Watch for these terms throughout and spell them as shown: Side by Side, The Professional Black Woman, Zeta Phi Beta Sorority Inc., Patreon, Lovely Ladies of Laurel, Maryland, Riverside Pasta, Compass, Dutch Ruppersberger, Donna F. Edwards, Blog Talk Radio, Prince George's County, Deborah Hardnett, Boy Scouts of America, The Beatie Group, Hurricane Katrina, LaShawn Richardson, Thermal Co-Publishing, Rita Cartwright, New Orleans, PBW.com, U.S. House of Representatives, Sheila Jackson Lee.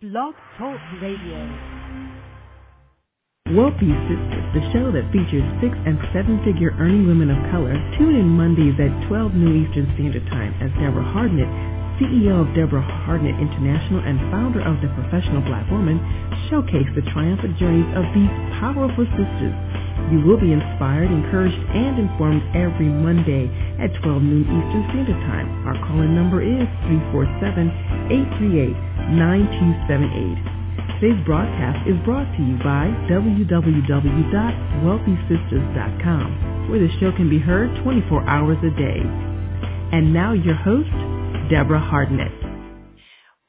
Blog Talk Radio. Wealthy Sistas, the show that features 6- and 7-figure earning women of color. Tune in Mondays at 12 noon Eastern Standard Time as Deborah Hardnett, CEO of Deborah Hardnett International and founder of The Professional Black Woman, showcase the triumphant journeys of these powerful sisters. You will be inspired, encouraged, and informed every Monday at 12 noon Eastern Standard Time. Our call-in number is 347-838-9278. Today's broadcast is brought to you by www.wealthysisters.com, where the show can be heard 24 hours a day. And now your host, Deborah Hardnett.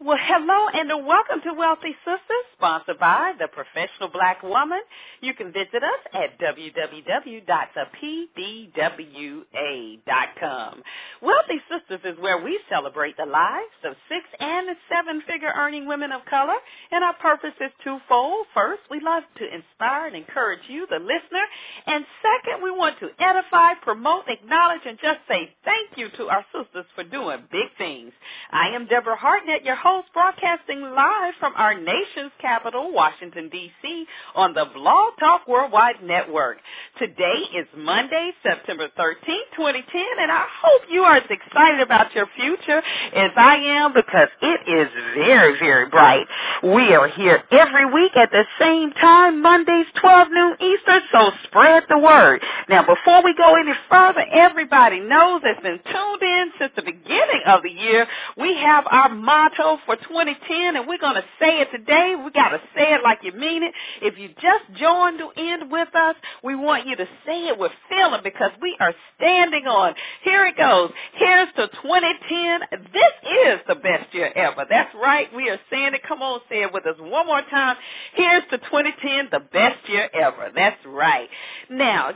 Well, hello and welcome to Wealthy Sistas, sponsored by The Professional Black Woman. You can visit us at www.thepbwa.com. Wealthy Sistas is where we celebrate the lives of 6- and 7-figure earning women of color, and our purpose is twofold. First, we love to inspire and encourage you, the listener, and second, we want to edify, promote, acknowledge, and just say thank you to our sisters for doing big things. I am Deborah Hardnett, your host, broadcasting live from our nation's capital, Washington, D.C., on the Blog Talk Worldwide Network. Today is Monday, September 13th, 2010, and I hope you are as excited about your future as I am, because it is very, very bright. We are here every week at the same time, Mondays, 12 noon Eastern, so spread the word. Now, before we go any further, everybody knows that's been tuned in since the beginning of the year, we have our motto for 2010, and we're going to say it today. We got to say it like you mean it. If you just joined in with us, we want you to say it with feeling, because we are standing on. Here it goes. Here's to 2010. This is the best year ever. That's right. We are saying it. Come on, say it with us one more time. Here's to 2010, the best year ever. That's right. Now,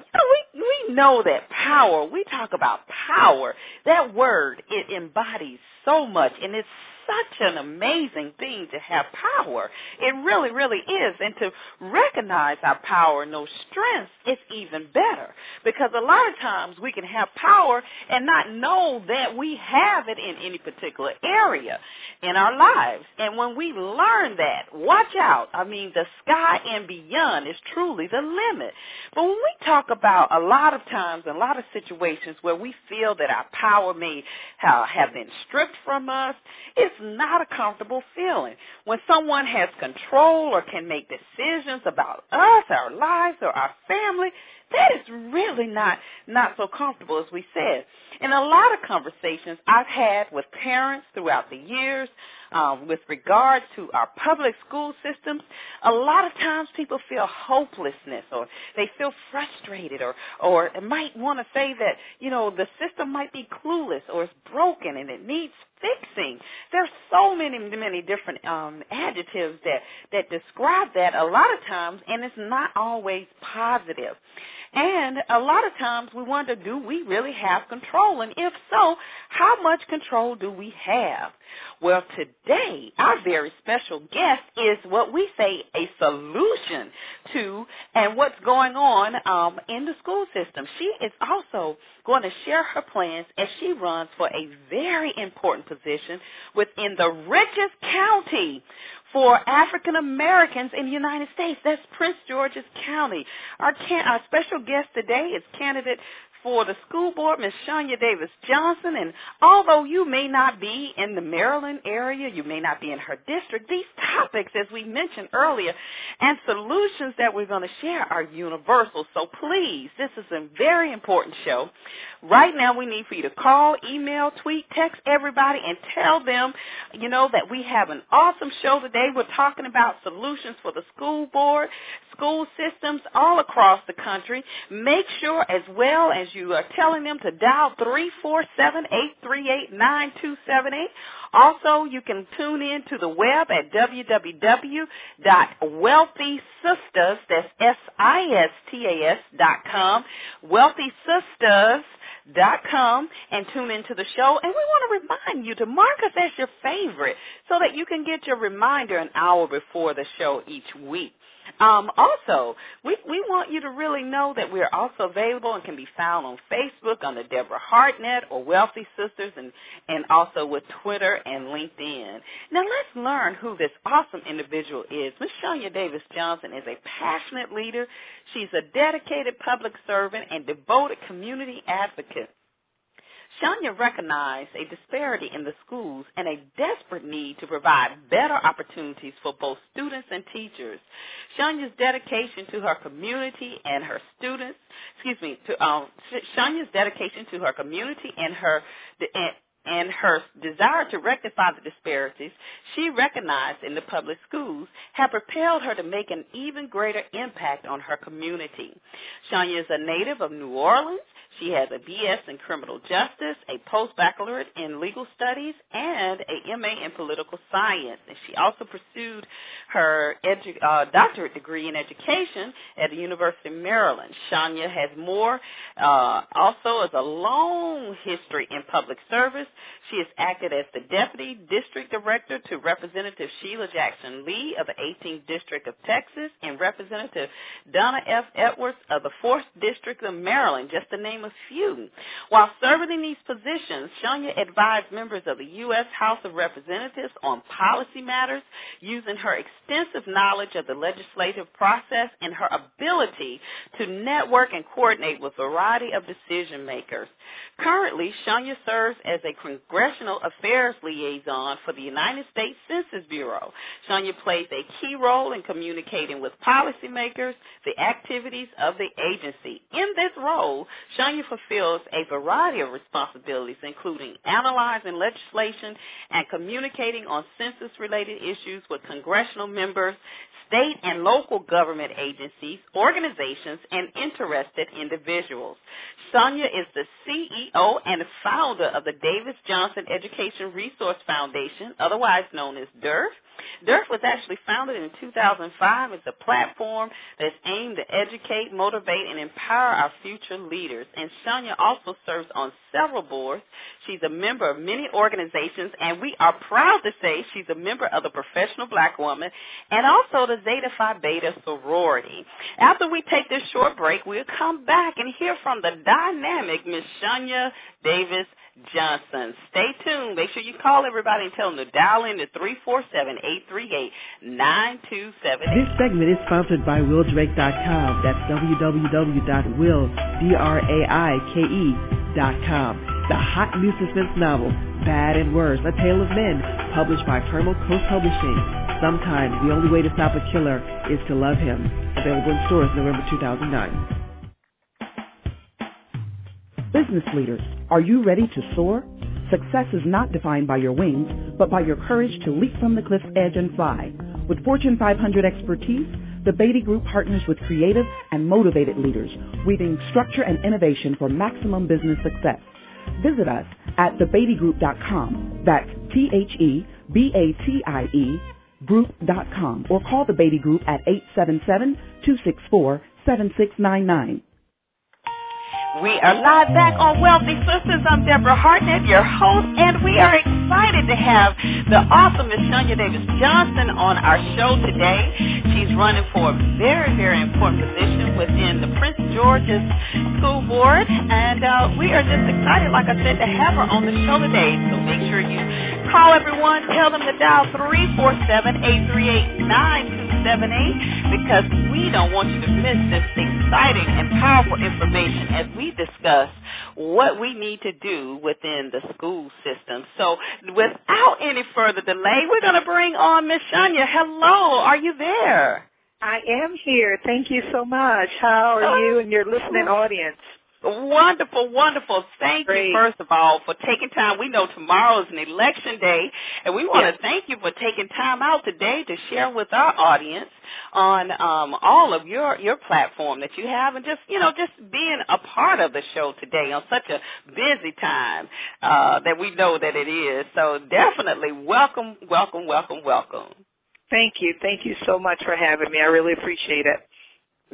we know that power. We talk about power. That word, it embodies so much, and it's such an amazing thing to have power. It really, really is. And to recognize our power and those strengths, it's even better, because a lot of times we can have power and not know that we have it in any particular area in our lives. And when we learn that, watch out. I mean, the sky and beyond is truly the limit. But when we talk about a lot of times, a lot of situations where we feel that our power may have been stripped from us, it's not a comfortable feeling. When someone has control or can make decisions about us, our lives, or our family, that is really not so comfortable, as we said. In a lot of conversations I've had with parents throughout the years, with regard to our public school systems, a lot of times people feel hopelessness, or they feel frustrated, or might want to say that, you know, the system might be clueless or it's broken and it needs fixing. There's so many different adjectives that describe that a lot of times, and it's not always positive. And a lot of times we wonder, do we really have control? And if so, how much control do we have? Well, today, our very special guest is what we say a solution to and what's going on in the school system. She is also going to share her plans as she runs for a very important position within the richest county for African Americans in the United States. That's Prince George's County. Our special guest today is candidate for the school board, Ms. Chonya Davis-Johnson, and although you may not be in the Maryland area, you may not be in her district, these topics, as we mentioned earlier, and solutions that we're going to share are universal. So please, this is a very important show. Right now we need for you to call, email, tweet, text everybody and tell them, you know, that we have an awesome show today. We're talking about solutions for the school board, school systems all across the country. Make sure as well as you are telling them to dial 347-838-9278. Also, you can tune in to the web at www.wealthysistas, that's SISTAS.com, wealthysistas.com, and tune into the show. And we want to remind you to mark us as your favorite so that you can get your reminder an hour before the show each week. Also, we want you to really know that we're also available and can be found on Facebook under Deborah Hardnett or Wealthy Sistas, and also with Twitter and LinkedIn. Now, let's learn who this awesome individual is. Ms. Chonya Davis-Johnson is a passionate leader. She's a dedicated public servant and devoted community advocate. Chonya recognized a disparity in the schools and a desperate need to provide better opportunities for both students and teachers. Chonya's dedication to her community and her students, Chonya's dedication to her community and her desire to rectify the disparities she recognized in the public schools have propelled her to make an even greater impact on her community. Chonya is a native of New Orleans. She has a BS in criminal justice, a post-baccalaureate in legal studies, and a MA in political science. And she also pursued her doctorate degree in education at the University of Maryland. Chonya has also has a long history in public service. She has acted as the deputy district director to Representative Sheila Jackson Lee of the 18th District of Texas and Representative Donna F. Edwards of the 4th District of Maryland, just to name a few. While serving in these positions, Chonya advised members of the U.S. House of Representatives on policy matters using her extensive knowledge of the legislative process and her ability to network and coordinate with a variety of decision makers. Currently, Chonya serves as a Congressional Affairs Liaison for the United States Census Bureau. Chonya plays a key role in communicating with policymakers the activities of the agency. In this role, Chonya fulfills a variety of responsibilities, including analyzing legislation and communicating on census-related issues with congressional members, state and local government agencies, organizations, and interested individuals. Chonya is the CEO and founder of the Davis-Johnson Education Resource Foundation, otherwise known as DERF. DERF was actually founded in 2005 as a platform that's aimed to educate, motivate, and empower our future leaders. And Chonya also serves on several boards. She's a member of many organizations, and we are proud to say she's a member of the Professional Black Woman and also the Zeta Phi Beta Sorority. After we take this short break, we'll come back and hear from the dynamic Ms. Chonya Davis-Johnson. Stay tuned. Make sure you call everybody and tell them to dial in to 347-838-9278. This segment is sponsored by WillDrake.com. That's www.willdraike.com. The hot new suspense novel, Bad and Worse, A Tale of Men, published by Thermal Co-Publishing. Sometimes the only way to stop a killer is to love him. Available in stores November 2009. Business leaders, are you ready to soar? Success is not defined by your wings, but by your courage to leap from the cliff's edge and fly. With Fortune 500 expertise, the Beatie Group partners with creative and motivated leaders, weaving structure and innovation for maximum business success. Visit us at TheBeatieGroup.com. That's TheBatie Group.com, or call the Beatie Group at 877-264-7699. We are live back on Wealthy Sistas. I'm Deborah Hardnett, your host, and we are excited to have the awesome Ms. Chonya Davis-Johnson on our show today. She's running for a very, very important position within the Prince George's School Board, and we are just excited, like I said, to have her on the show today. So make sure you call everyone. Tell them to dial 347-838-9278 because we don't want you to miss this exciting and powerful information as we discuss what we need to do within the school system. So without any further delay, we're going to bring on Ms. Chonya. Hello, are you there? I am here. Thank you so much. How are you and your listening audience? Wonderful, wonderful. Thank you, first of all, for taking time. We know tomorrow is an election day, and we want to thank you for taking time out today to share with our audience on all of your platform that you have, and just, you know, just being a part of the show today on such a busy time that we know that it is. So definitely welcome, welcome, welcome, welcome. Thank you. Thank you so much for having me. I really appreciate it.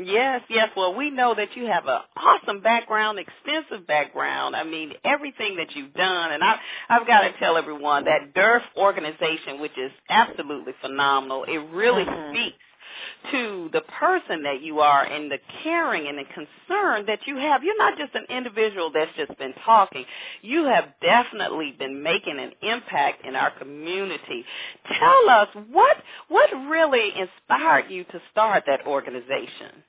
Yes, yes. Well, we know that you have an awesome background, extensive background. I mean, everything that you've done. And I've got to tell everyone that DERF organization, which is absolutely phenomenal, it really speaks to the person that you are and the caring and the concern that you have. You're not just an individual that's just been talking. You have definitely been making an impact in our community. Tell us what really inspired you to start that organization?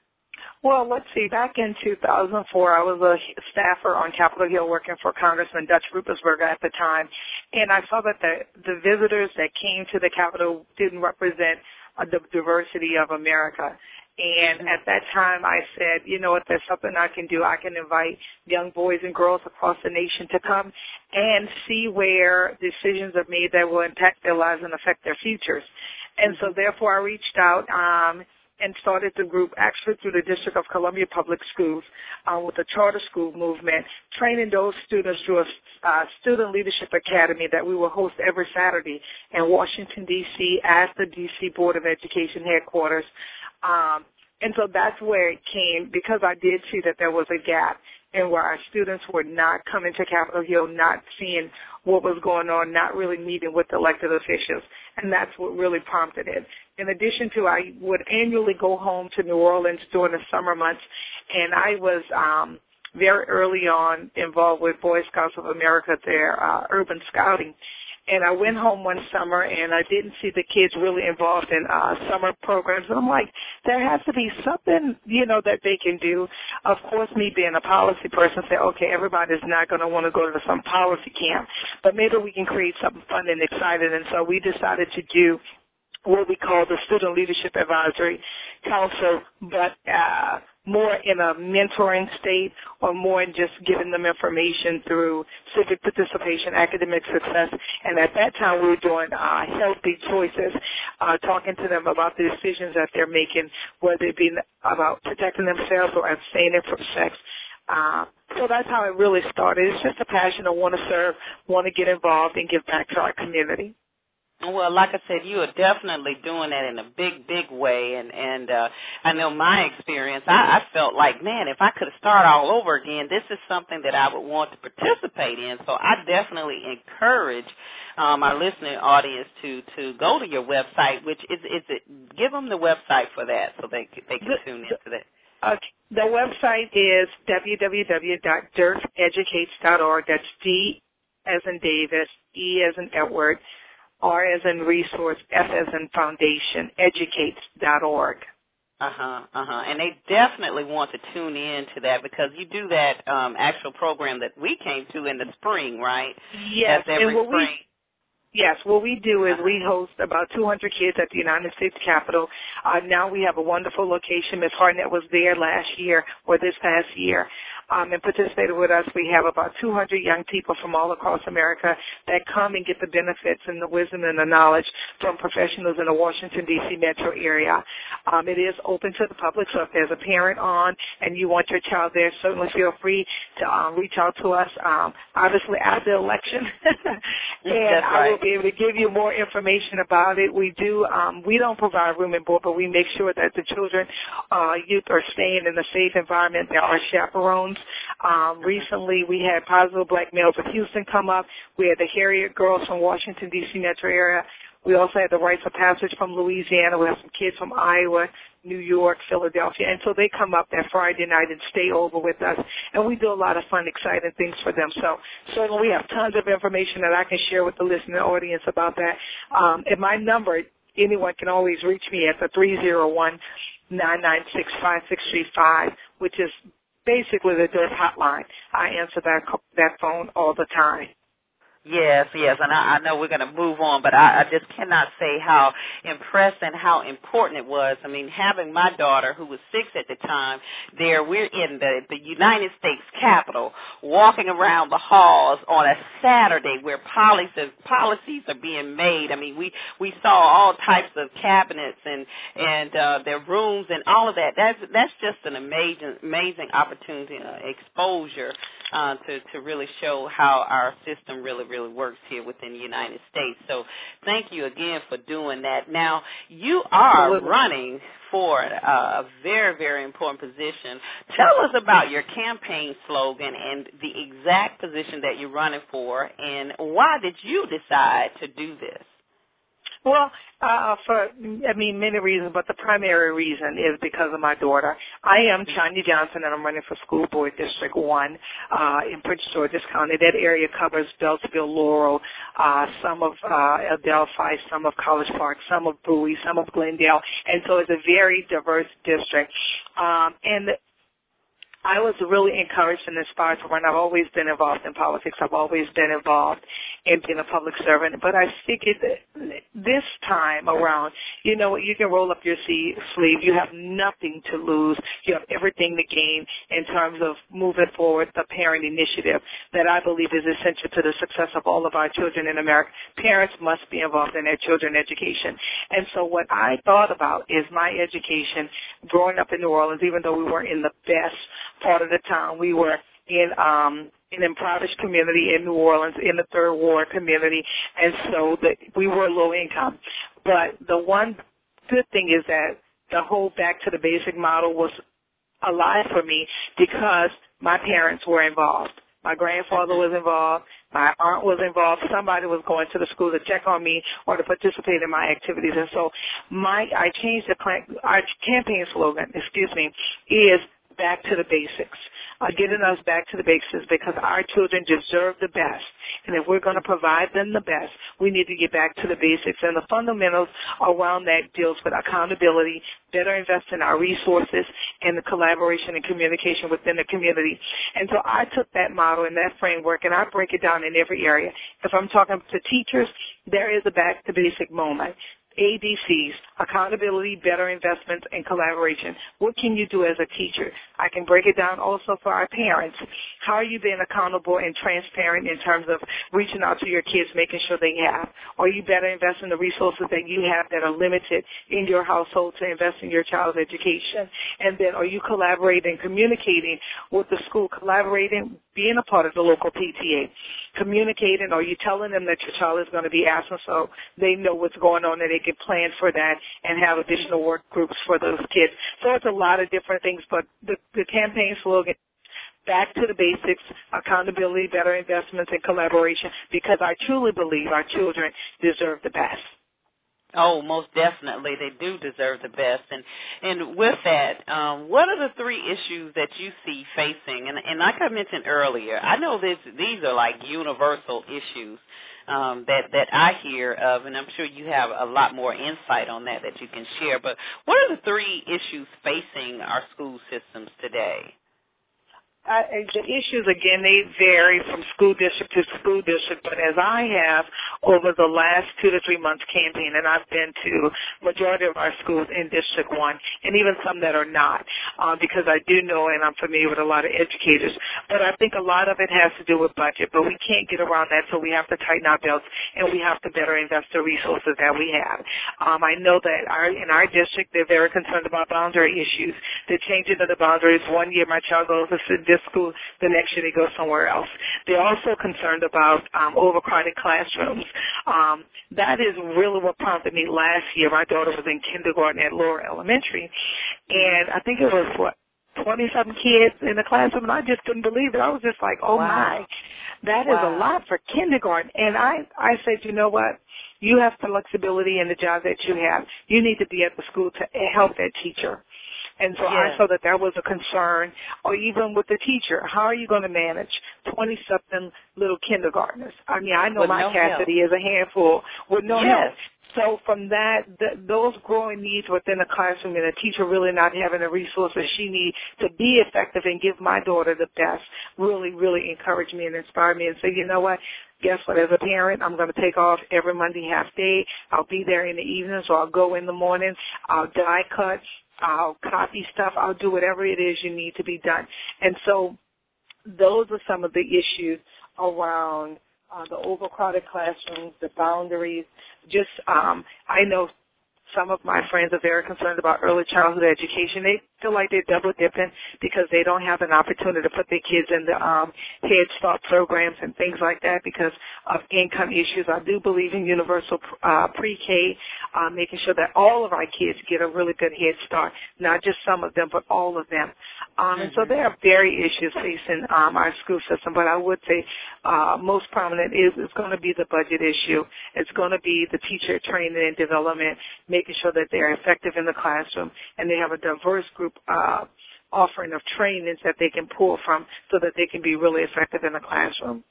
Well, let's see. Back in 2004, I was a staffer on Capitol Hill working for Congressman Dutch Ruppersberger at the time, and I saw that the visitors that came to the Capitol didn't represent the diversity of America. And at that time, I said, you know what, there's something I can do. I can invite young boys and girls across the nation to come and see where decisions are made that will impact their lives and affect their futures. And so, therefore, I reached out and started the group actually through the District of Columbia Public Schools with the charter school movement, training those students through a student leadership academy that we will host every Saturday in Washington, D.C., at the D.C. Board of Education headquarters. And so that's where it came, because I did see that there was a gap in where our students were not coming to Capitol Hill, not seeing what was going on, not really meeting with elected officials. And that's what really prompted it. In addition to, I would annually go home to New Orleans during the summer months, and I was very early on involved with Boy Scouts of America, their urban scouting. And I went home one summer, and I didn't see the kids really involved in summer programs. And I'm like, there has to be something, you know, that they can do. Of course, me being a policy person, say, okay, everybody's not going to want to go to some policy camp, but maybe we can create something fun and exciting. And so we decided to do what we call the Student Leadership Advisory Council, but more in a mentoring state, or more in just giving them information through civic participation, academic success. And at that time, we were doing healthy choices, talking to them about the decisions that they're making, whether it be about protecting themselves or abstaining from sex. So that's how it really started. It's just a passion to want to serve, want to get involved, and give back to our community. Well, like I said, you are definitely doing that in a big, big way, and I know my experience. I felt like, man, if I could start all over again, this is something that I would want to participate in. So I definitely encourage our listening audience to go to your website, which is give them the website for that so they can tune into that. The website is www.dirteducates.org. That's D as in Davis, E as in Edward, R as in resource, F as in foundation, educates.org. And they definitely want to tune in to that, because you do that actual program that we came to in the spring, right? Yes. That's every spring. Yes, what we do is we host about 200 kids at the United States Capitol. Now we have a wonderful location. Ms. Hardnett was there this past year, and participated with us. We have about 200 young people from all across America that come and get the benefits and the wisdom and the knowledge from professionals in the Washington, D.C. metro area. It is open to the public, so if there's a parent on and you want your child there, certainly feel free to reach out to us, obviously after the election. That's right. Be able to give you more information about it. We do. We don't provide room and board, but we make sure that the children, youth, are staying in a safe environment. There are chaperones. Recently, we had Positive Black Males of Houston come up. We had the Harriet Girls from Washington, D.C. metro area. We also had the Rites of Passage from Louisiana. We have some kids from Iowa, New York, Philadelphia. And so they come up that Friday night and stay over with us. And we do a lot of fun, exciting things for them. So certainly we have tons of information that I can share with the listening audience about that. And my number, anyone can always reach me at the 301-996-5635, which is basically the DIRT hotline. I answer that phone all the time. Yes, and I know we're going to move on, but I just cannot say how impressed and how important it was. I mean, having my daughter, who was 6 at the time, there we're in the United States Capitol, walking around the halls on a Saturday where policies are being made. I mean, we saw all types of cabinets and their rooms and all of that. That's just an amazing opportunity, exposure to really show how our system really works here within the United States. So thank you again for doing that. Now, you are running for a very, very important position. Tell us about your campaign slogan and the exact position that you're running for, and why did you decide to do this? Well, many reasons, but the primary reason is because of my daughter. I am Chonya Johnson, and I'm running for School Board District 1 in Prince George's County. That area covers Beltsville, Laurel, some of Adelphi, some of College Park, some of Bowie, some of Glendale, and so it's a very diverse district. And I was really encouraged and inspired to run. I've always been involved in politics. I've always been involved in being a public servant. But I figured this time around, you know what, you can roll up your sleeve. You have nothing to lose. You have everything to gain in terms of moving forward the parent initiative that I believe is essential to the success of all of our children in America. Parents must be involved in their children's education. And so what I thought about is my education growing up in New Orleans, even though we weren't in the best part of the town. We were in an impoverished community in New Orleans, in the Third Ward community, and so we were low income. But the one good thing is that the whole back to the basic model was alive for me because my parents were involved. My grandfather was involved. My aunt was involved. Somebody was going to the school to check on me or to participate in my activities. And so I changed our campaign slogan, is back to the basics, getting us back to the basics because our children deserve the best. And if we're going to provide them the best, we need to get back to the basics. And the fundamentals around that deals with accountability, better investing our resources, and the collaboration and communication within the community. And so I took that model and that framework, and I break it down in every area. If I'm talking to teachers, there is a back to basic moment. ABCs, accountability, better investments, and collaboration. What can you do as a teacher? I can break it down also for our parents. How are you being accountable and transparent in terms of reaching out to your kids, making sure they have? Are you better investing the resources that you have that are limited in your household to invest in your child's education? And then are you collaborating, communicating with the school, collaborating, being a part of the local PTA, communicating? Are you telling them that your child is going to be absent so they know what's going on and they can plan for that and have additional work groups for those kids? So it's a lot of different things, but the campaign slogan, back to the basics, accountability, better investments, and collaboration, because I truly believe our children deserve the best. Oh, most definitely. They do deserve the best. And with that, what are the three issues that you see facing? And like I mentioned earlier, I know these are like universal issues that I hear of, and I'm sure you have a lot more insight on that you can share. But what are the three issues facing our school systems today? The issues, again, they vary from school district to school district, but as I have over the last 2 to 3 months campaign, and I've been to majority of our schools in District 1 and even some that are not, because I do know and I'm familiar with a lot of educators, but I think a lot of it has to do with budget, but we can't get around that, so we have to tighten our belts and we have to better invest the resources that we have. I know that in our district, they're very concerned about boundary issues. The changing of the boundaries, one year my child goes to this school, the next year they go somewhere else. They're also concerned about overcrowded classrooms. That is really what prompted me last year. My daughter was in kindergarten at Laurel Elementary, and I think it was, 20-something kids in the classroom, and I just couldn't believe it. I was just like, oh, wow. My, that is a lot for kindergarten. And I said, you know what? You have flexibility in the job that you have. You need to be at the school to help that teacher. And so I saw that was a concern, or even with the teacher. How are you going to manage 20-something little kindergartners? I mean, I know my Cassidy is a handful with no help. So from that, those growing needs within the classroom and a teacher really not having the resources she needs to be effective and give my daughter the best really, really encouraged me and inspired me and said, you know what? Guess what, as a parent, I'm going to take off every Monday half day. I'll be there in the evenings, or I'll go in the morning. I'll die cuts. I'll copy stuff. I'll do whatever it is you need to be done. And so those are some of the issues around the overcrowded classrooms, the boundaries. Just I know some of my friends are very concerned about early childhood education. They feel like they're double dipping because they don't have an opportunity to put their kids in the Head Start programs and things like that because of income issues. I do believe in universal pre-K, making sure that all of our kids get a really good head start, not just some of them, but all of them. And so there are very issues facing our school system, but I would say most prominent is going to be the budget issue. It's going to be the teacher training and development, making sure that they're effective in the classroom and they have a diverse group offering of trainings that they can pull from so that they can be really effective in the classroom.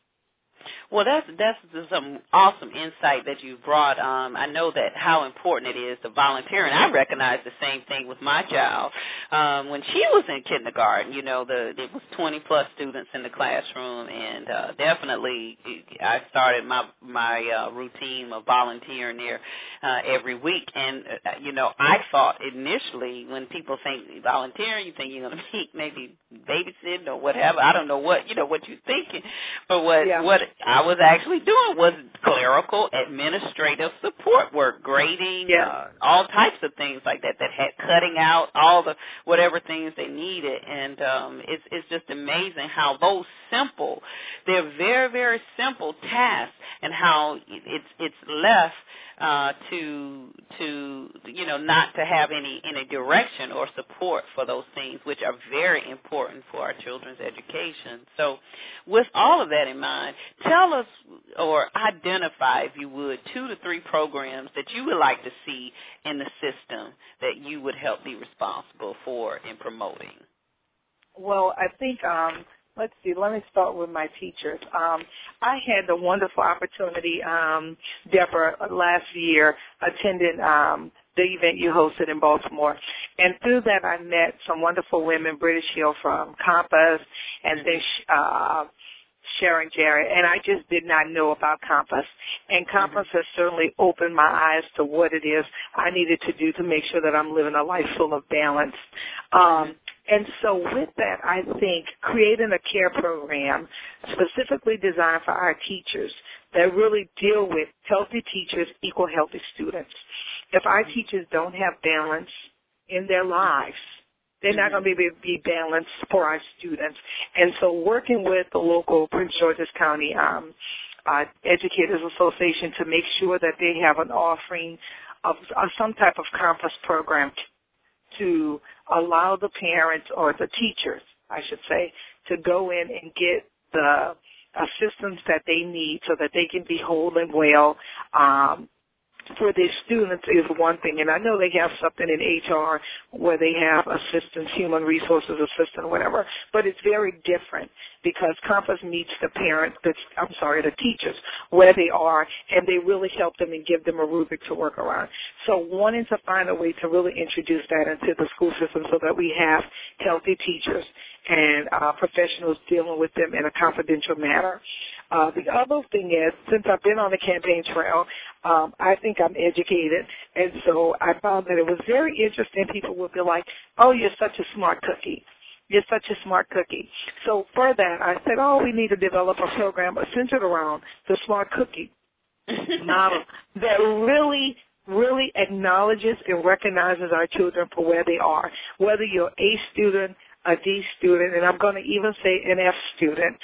Well, that's some awesome insight that you brought. I know that how important it is to volunteer, and I recognize the same thing with my child. When she was in kindergarten, you know, it was 20-plus students in the classroom, and definitely I started my routine of volunteering there every week. And, you know, I thought initially when people think volunteering, you think you're going to be maybe babysitting or whatever. I don't know what you're thinking, but what I was actually doing was clerical, administrative support work, grading, all types of things like that had cutting out all the whatever things they needed. And it's just amazing how those simple, they're very, very simple tasks, and how it's left to you know, not to have any direction or support for those things, which are very important for our children's education. So with all of that in mind, tell us or identify, if you would, 2 to 3 programs that you would like to see in the system that you would help be responsible for in promoting. Well, I think let's see. Let me start with my teachers. I had the wonderful opportunity, Deborah, last year attending the event you hosted in Baltimore. And through that, I met some wonderful women, British Hill from Compass, and then Sharon Jarrett, and I just did not know about Compass. And Compass has certainly opened my eyes to what it is I needed to do to make sure that I'm living a life full of balance. And so with that, I think creating a care program specifically designed for our teachers that really deal with healthy teachers equal healthy students. If our teachers don't have balance in their lives, they're not going to be able to be balanced for our students. And so working with the local Prince George's County Educators Association to make sure that they have an offering of some type of Compass program to allow the parents or the teachers, I should say, to go in and get the assistance that they need so that they can be whole and well. For their students is one thing, and I know they have something in HR where they have assistance, human resources assistant, whatever, but it's very different because Compass meets the teachers where they are, and they really help them and give them a rubric to work around. So wanting to find a way to really introduce that into the school system so that we have healthy teachers and professionals dealing with them in a confidential manner. The other thing is, since I've been on the campaign trail, I think I'm educated, and so I found that it was very interesting. People would be like, oh, you're such a smart cookie. You're such a smart cookie. So for that, I said, we need to develop a program centered around the smart cookie model that really acknowledges and recognizes our children for where they are, whether you're A student, a D student, and I'm going to even say an F student.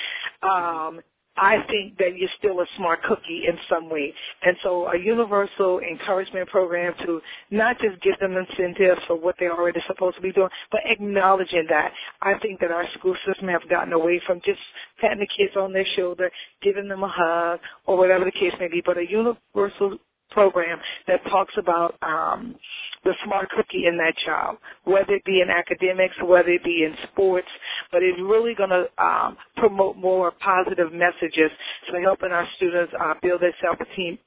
I think that you're still a smart cookie in some way. And so a universal encouragement program to not just give them incentives for what they're already supposed to be doing, but acknowledging that. I think that our school system have gotten away from just patting the kids on their shoulder, giving them a hug, or whatever the case may be, but a universal program that talks about the smart cookie in that child, whether it be in academics, whether it be in sports, but it's really going to promote more positive messages for helping our students build their self-esteem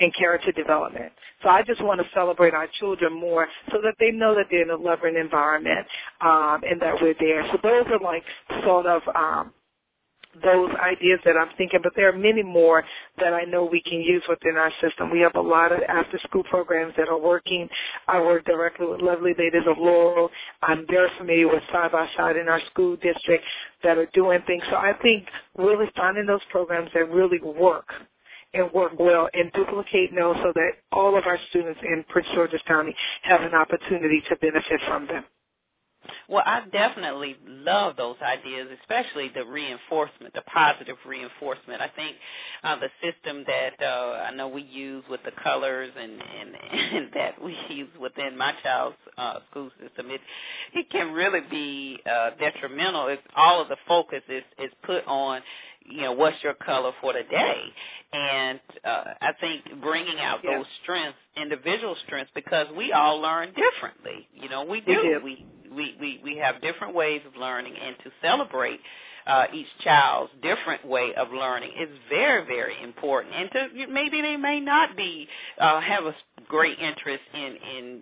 and character development. So I just want to celebrate our children more so that they know that they're in a loving environment and that we're there. So those are like sort of those ideas that I'm thinking, but there are many more that I know we can use within our system. We have a lot of after-school programs that are working. I work directly with Lovely Ladies of Laurel. I'm very familiar with Side by Side in our school district that are doing things. So I think really finding those programs that really work and work well and duplicate those so that all of our students in Prince George's County have an opportunity to benefit from them. Well, I definitely love those ideas, especially the reinforcement, the positive reinforcement. I think the system that I know we use with the colors and that we use within my child's school system, it can really be detrimental if all of the focus is put on, you know, what's your color for today. And I think bringing out those strengths, individual strengths, because we all learn differently. You know, we do. We have different ways of learning, and to celebrate each child's different way of learning is very, very important. And to, maybe they may not be have a great interest in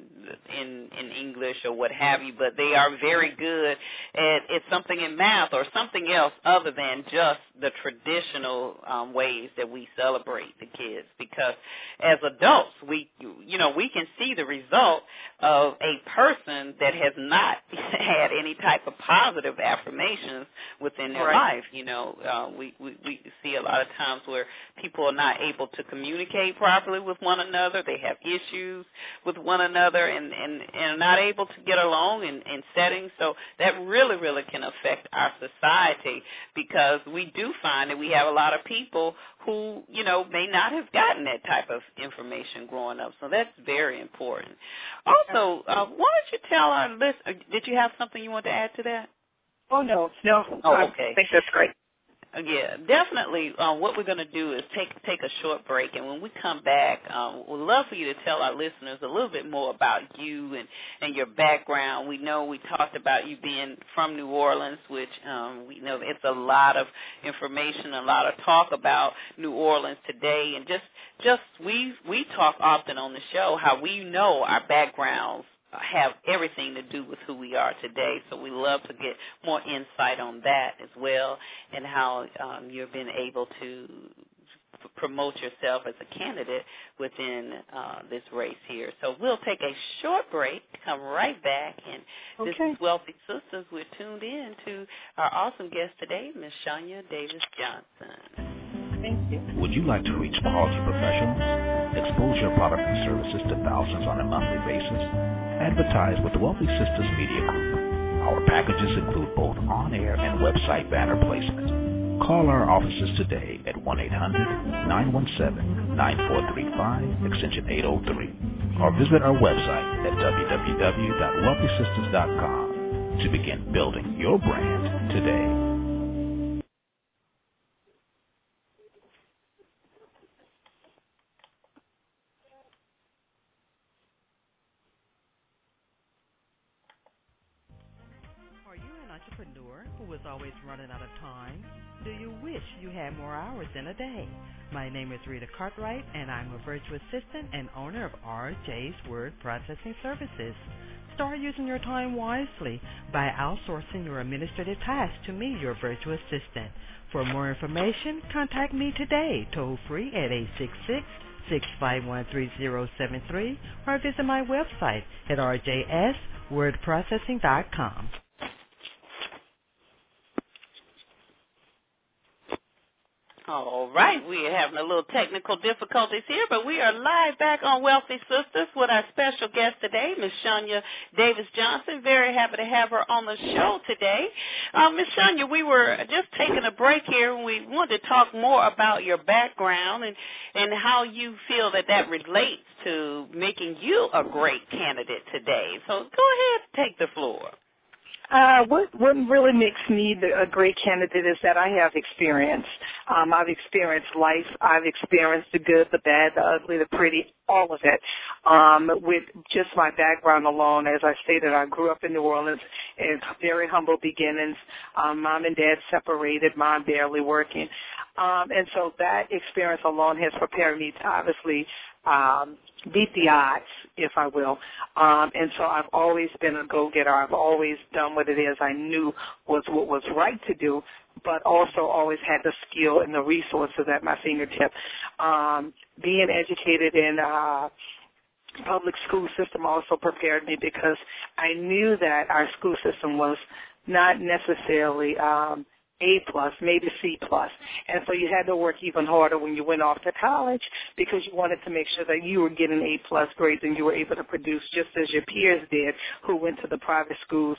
English or what have you, but they are very good at something in math or something else other than just the traditional ways that we celebrate the kids. Because as adults, we can see the result of a person that has not had any type of positive affirmations within their life. You know, we see a lot of times where people are not able to communicate properly with one another. They have issues with one another and are not able to get along in settings. So that really, really can affect our society, because we do find that we have a lot of people who, you know, may not have gotten that type of information growing up. So that's very important. Also, why don't you tell our listeners, did you have something you want to add to that? Oh, no. Oh, okay. I think that's great. Yeah, definitely. What we're going to do is take a short break, and when we come back, we'd love for you to tell our listeners a little bit more about you and your background. We know we talked about you being from New Orleans, which we know it's a lot of information, a lot of talk about New Orleans today, and just we talk often on the show how we know our backgrounds have everything to do with who we are today. So we love to get more insight on that as well, and how you've been able to promote yourself as a candidate within this race here. So we'll take a short break, come right back, and this is Wealthy Sistas. We're tuned in to our awesome guest today, Ms. Chonya Davis-Johnson. Thank you. Would you like to reach quality professionals? Expose your product and services to thousands on a monthly basis? Advertise with the Wealthy Sistas Media Group. Our packages include both on-air and website banner placement. Call our offices today at 1-800-917-9435, extension 803, or visit our website at www.wealthysisters.com to begin building your brand today. Always running out of time? Do you wish you had more hours in a day? My name is Rita Cartwright, and I'm a virtual assistant and owner of RJ's Word Processing Services. Start using your time wisely by outsourcing your administrative tasks to me, your virtual assistant. For more information, contact me today, toll-free at 866-651-3073, or visit my website at rjswordprocessing.com. All right, we are having a little technical difficulties here, but we are live back on Wealthy Sistas with our special guest today, Ms. Chonya Davis-Johnson. Very happy to have her on the show today. Ms. Chonya, we were just taking a break here, and we wanted to talk more about your background and how you feel that relates to making you a great candidate today. So go ahead and take the floor. What really makes me a great candidate is that I have experience. I've experienced life. I've experienced the good, the bad, the ugly, the pretty, all of it. With just my background alone, as I stated, I grew up in New Orleans in very humble beginnings. Mom and Dad separated, Mom barely working. And so that experience alone has prepared me to obviously beat the odds, if I will. And so I've always been a go-getter. I've always done what it is I knew was what was right to do, but also always had the skill and the resources at my fingertips. Being educated in public school system also prepared me, because I knew that our school system was not necessarily A+, maybe C+. And so you had to work even harder when you went off to college because you wanted to make sure that you were getting A+ grades and you were able to produce just as your peers did who went to the private schools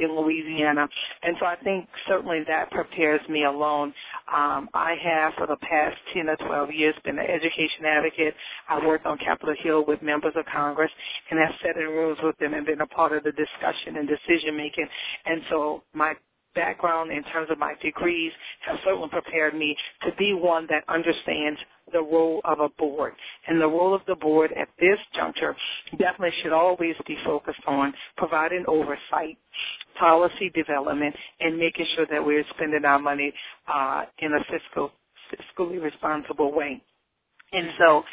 in Louisiana. And so I think certainly that prepares me alone. I have for the past 10 or 12 years been an education advocate. I worked on Capitol Hill with members of Congress and have sat in rooms with them and been a part of the discussion and decision making. And so my background in terms of my degrees have certainly prepared me to be one that understands the role of a board. And the role of the board at this juncture definitely should always be focused on providing oversight, policy development, and making sure that we're spending our money in a fiscally responsible way. And so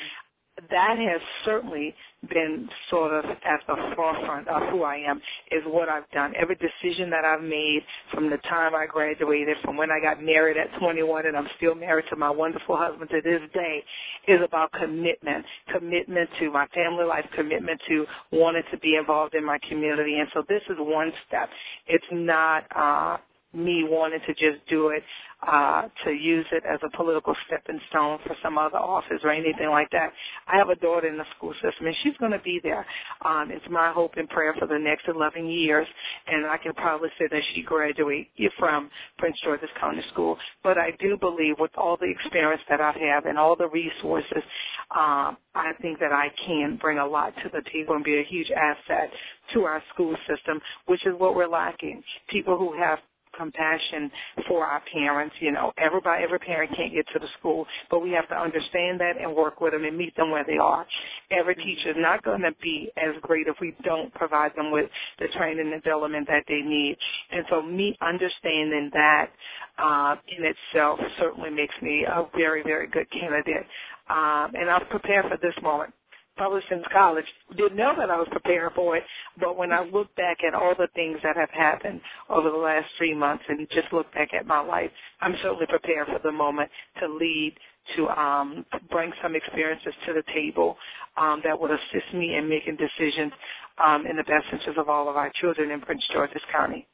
that has certainly been sort of at the forefront of who I am is what I've done. Every decision that I've made from the time I graduated, from when I got married at 21, and I'm still married to my wonderful husband to this day, is about commitment, commitment to my family life, commitment to wanting to be involved in my community. And so this is one step. It's not me wanting to just do it to use it as a political stepping stone for some other office or anything like that. I have a daughter in the school system, and she's going to be there. It's my hope and prayer for the next 11 years, and I can probably say that she graduated from Prince George's County School. But I do believe with all the experience that I have and all the resources, I think that I can bring a lot to the table and be a huge asset to our school system, which is what we're lacking, people who have compassion for our parents. You know, every parent can't get to the school, but we have to understand that and work with them and meet them where they are. Every teacher is not going to be as great if we don't provide them with the training and development that they need. And so me understanding that in itself certainly makes me a very, very good candidate. And I've prepared for this moment probably since college. Didn't know that I was preparing for it, but when I look back at all the things that have happened over the last 3 months and just look back at my life, I'm certainly prepared for the moment to lead, to bring some experiences to the table that would assist me in making decisions in the best interest of all of our children in Prince George's County.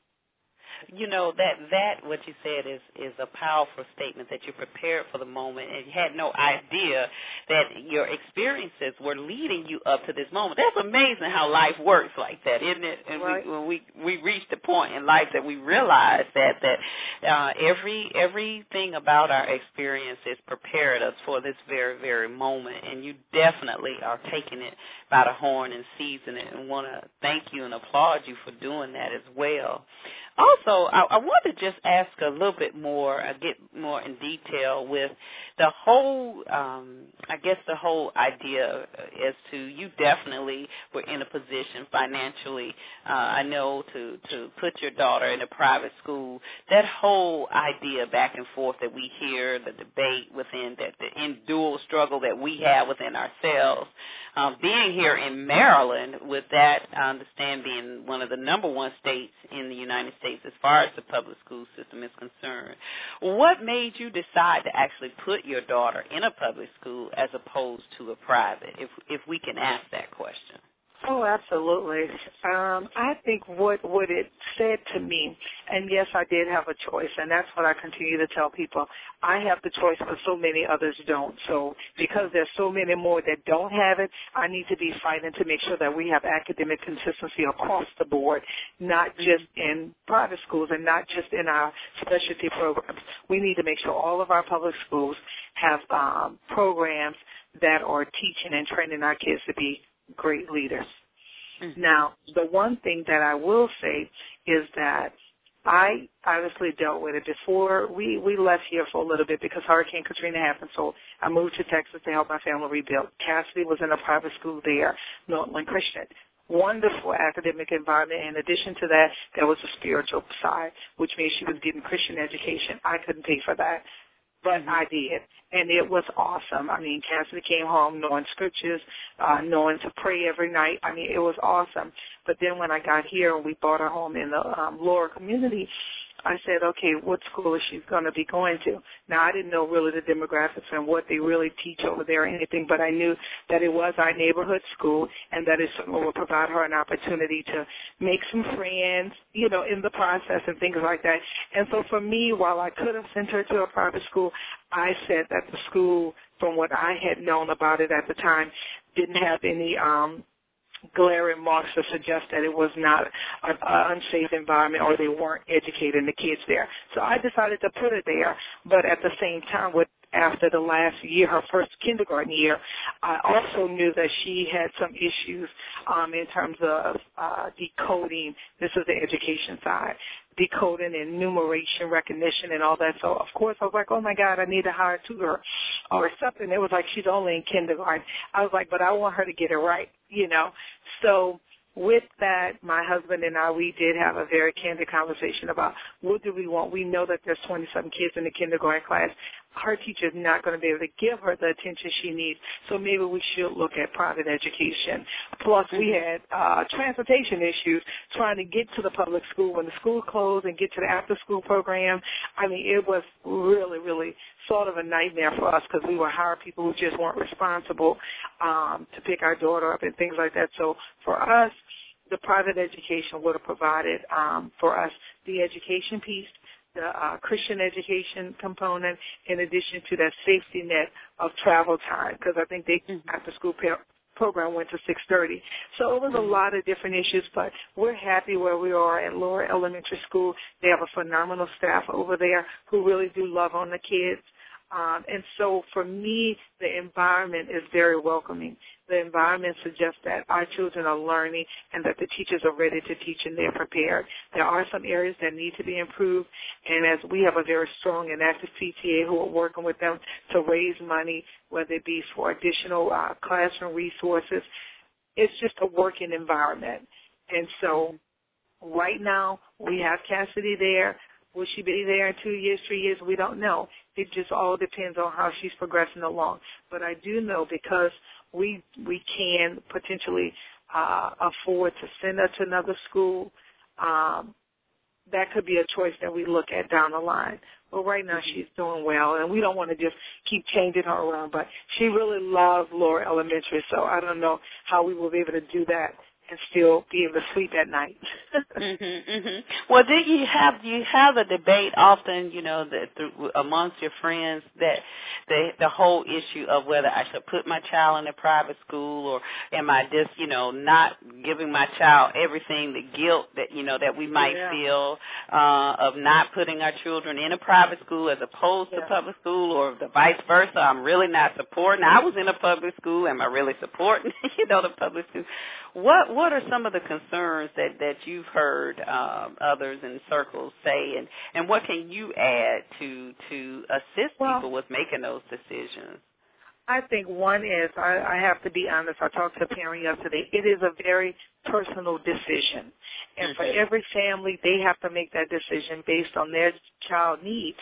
You know, that what you said is a powerful statement, that you prepared for the moment and you had no idea that your experiences were leading you up to this moment. That's amazing how life works like that, isn't it? And right. when we reach the point in life that we realize that everything about our experiences prepared us for this very, very moment, and you definitely are taking it by the horn and seizing it, and want to thank you and applaud you for doing that as well. Also, I want to just ask a little bit more, get more in detail with the whole, the whole idea as to you definitely were in a position financially, I know, to put your daughter in a private school. That whole idea back and forth that we hear, the debate within that, the dual struggle that we have within ourselves, being here in Maryland, with that, I understand, being one of the number one states in the United States as far as the public school system is concerned. What made you decide to actually put your daughter in a public school as opposed to a private, if we can ask that question? Oh, absolutely. I think what it said to me, and yes, I did have a choice, and that's what I continue to tell people. I have the choice, but so many others don't. So because there's so many more that don't have it, I need to be fighting to make sure that we have academic consistency across the board, not just in private schools and not just in our specialty programs. We need to make sure all of our public schools have programs that are teaching and training our kids to be great leaders. Mm-hmm. Now, the one thing that I will say is that I obviously dealt with it before. We left here for a little bit because Hurricane Katrina happened, so I moved to Texas to help my family rebuild. Cassidy was in a private school there, Northland Christian. Wonderful academic environment. In addition to that, there was a spiritual side, which means she was getting Christian education. I couldn't pay for that, but I did, and it was awesome. I mean, Cassidy came home knowing scriptures, knowing to pray every night. I mean, it was awesome. But then when I got here and we bought our home in the Laurel community, I said, okay, what school is she going to be going to? Now, I didn't know really the demographics and what they really teach over there or anything, but I knew that it was our neighborhood school and that it would provide her an opportunity to make some friends, you know, in the process and things like that. And so for me, while I could have sent her to a private school, I said that the school, from what I had known about it at the time, didn't have any glaring marks to suggest that it was not an unsafe environment or they weren't educating the kids there. So I decided to put her there, but at the same time, after the last year, her first kindergarten year, I also knew that she had some issues in terms of decoding. This is the education side. Decoding and numeration recognition and all that. So, of course, I was like, oh, my God, I need to hire a tutor or something. It was like she's only in kindergarten. I was like, but I want her to get it right, you know. So with that, my husband and I, we did have a very candid conversation about what do we want. We know that there's 20-something kids in the kindergarten class. Her teacher is not going to be able to give her the attention she needs, so maybe we should look at private education. Plus, we had transportation issues trying to get to the public school when the school closed and get to the after-school program. I mean, it was really, really sort of a nightmare for us because we were hiring people who just weren't responsible to pick our daughter up and things like that. So for us, the private education would have provided for us the education piece, the Christian education component, in addition to that safety net of travel time, because I think the after-school program went to 6:30. So it was a lot of different issues, but we're happy where we are at Laura Elementary School. They have a phenomenal staff over there who really do love on the kids. And so for me, the environment is very welcoming. The environment suggests that our children are learning and that the teachers are ready to teach and they're prepared. There are some areas that need to be improved, and as we have a very strong and active PTA who are working with them to raise money, whether it be for additional classroom resources, it's just a working environment. And so right now we have Cassidy there. Will she be there in 2 years, 3 years? We don't know. It just all depends on how she's progressing along. But I do know, because we can potentially afford to send her to another school, that could be a choice that we look at down the line. But right now she's doing well, and we don't want to just keep changing her around. But she really loves Laura Elementary, so I don't know how we will be able to do that and still be able to sleep at night. Well, then you have a debate often, you know, that amongst your friends, that the whole issue of whether I should put my child in a private school, or am I just, you know, not giving my child everything, the guilt that, you know, that we might feel of not putting our children in a private school as opposed to public school, or the vice versa. I'm really not supporting. I was in a public school. Am I really supporting, you know, the public school? What are some of the concerns that you've heard others in circles say, and what can you add to assist people with making those decisions? I think one is, I have to be honest, I talked to a parent yesterday, it is a very personal decision. And for every family, they have to make that decision based on their child needs.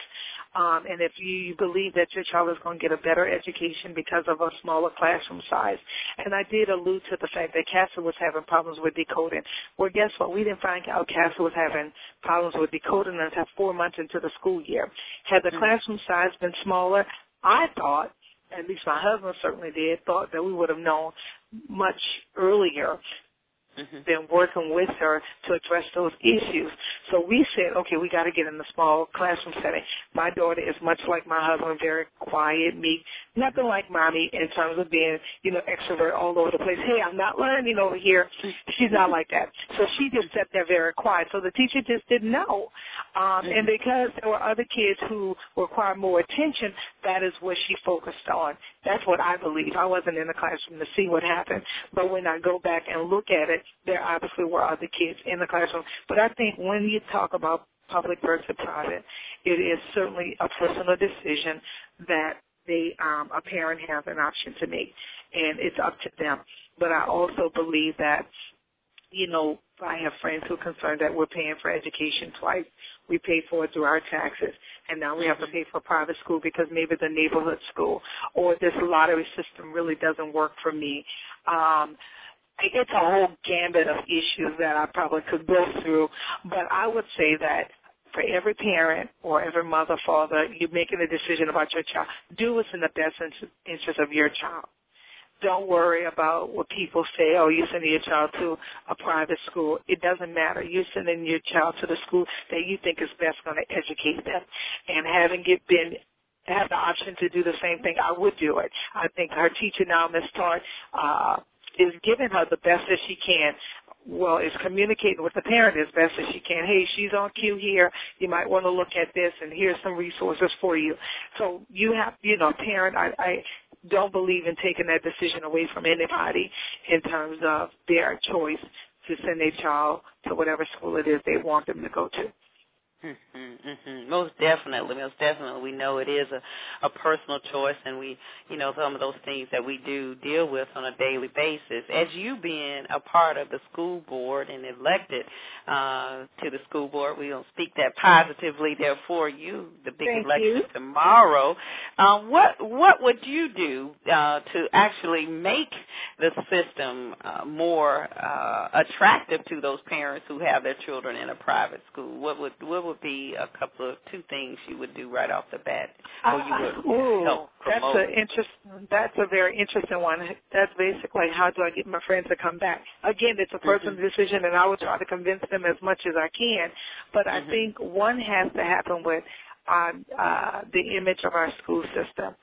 And if you believe that your child is going to get a better education because of a smaller classroom size. And I did allude to the fact that Cassie was having problems with decoding. Well, guess what? We didn't find out Cassie was having problems with decoding until 4 months into the school year. Had the classroom size been smaller, I thought, at least my husband certainly did, thought that we would have known much earlier than working with her to address those issues. So we said, okay, we got to get in the small classroom setting. My daughter is much like my husband, very quiet, meek, nothing like mommy in terms of being, you know, extrovert all over the place. Hey, I'm not learning over here. She's not like that. So she just sat there very quiet. So the teacher just didn't know. And because there were other kids who required more attention, that is what she focused on. That's what I believe. I wasn't in the classroom to see what happened. But when I go back and look at it, there obviously were other kids in the classroom. But I think when you talk about public versus private, it is certainly a personal decision that a parent has an option to make, and it's up to them. But I also believe that, you know, I have friends who are concerned that we're paying for education twice. We pay for it through our taxes, and now we have to pay for a private school because maybe the neighborhood school or this lottery system really doesn't work for me. It's a whole gambit of issues that I probably could go through, but I would say that for every parent or every mother, father, you're making a decision about your child. Do what's in the best interest of your child. Don't worry about what people say, oh, you're sending your child to a private school. It doesn't matter. You're sending your child to the school that you think is best going to educate them. And having it been, have the option to do the same thing, I would do it. I think her teacher now, Ms. Tart, is giving her the best that she can. Well, is communicating with the parent as best as she can. Hey, she's on cue here. You might want to look at this, and here's some resources for you. So you have, you know, parent, I don't believe in taking that decision away from anybody in terms of their choice to send their child to whatever school it is they want them to go to. Mm-hmm, mm-hmm. Most definitely. We know it is a personal choice, and we, you know, some of those things that we do deal with on a daily basis. As you being a part of the school board and elected to the school board, we don't speak that positively there for you, the big election tomorrow. What would you do to actually make the system more attractive to those parents who have their children in a private school? What would be a couple of two things you would do right off the bat? Or you would help promote? That's a very interesting one. That's basically how do I get my friends to come back? Again, it's a personal decision, and I will try to convince them as much as I can. But I think one has to happen with the image of our school system.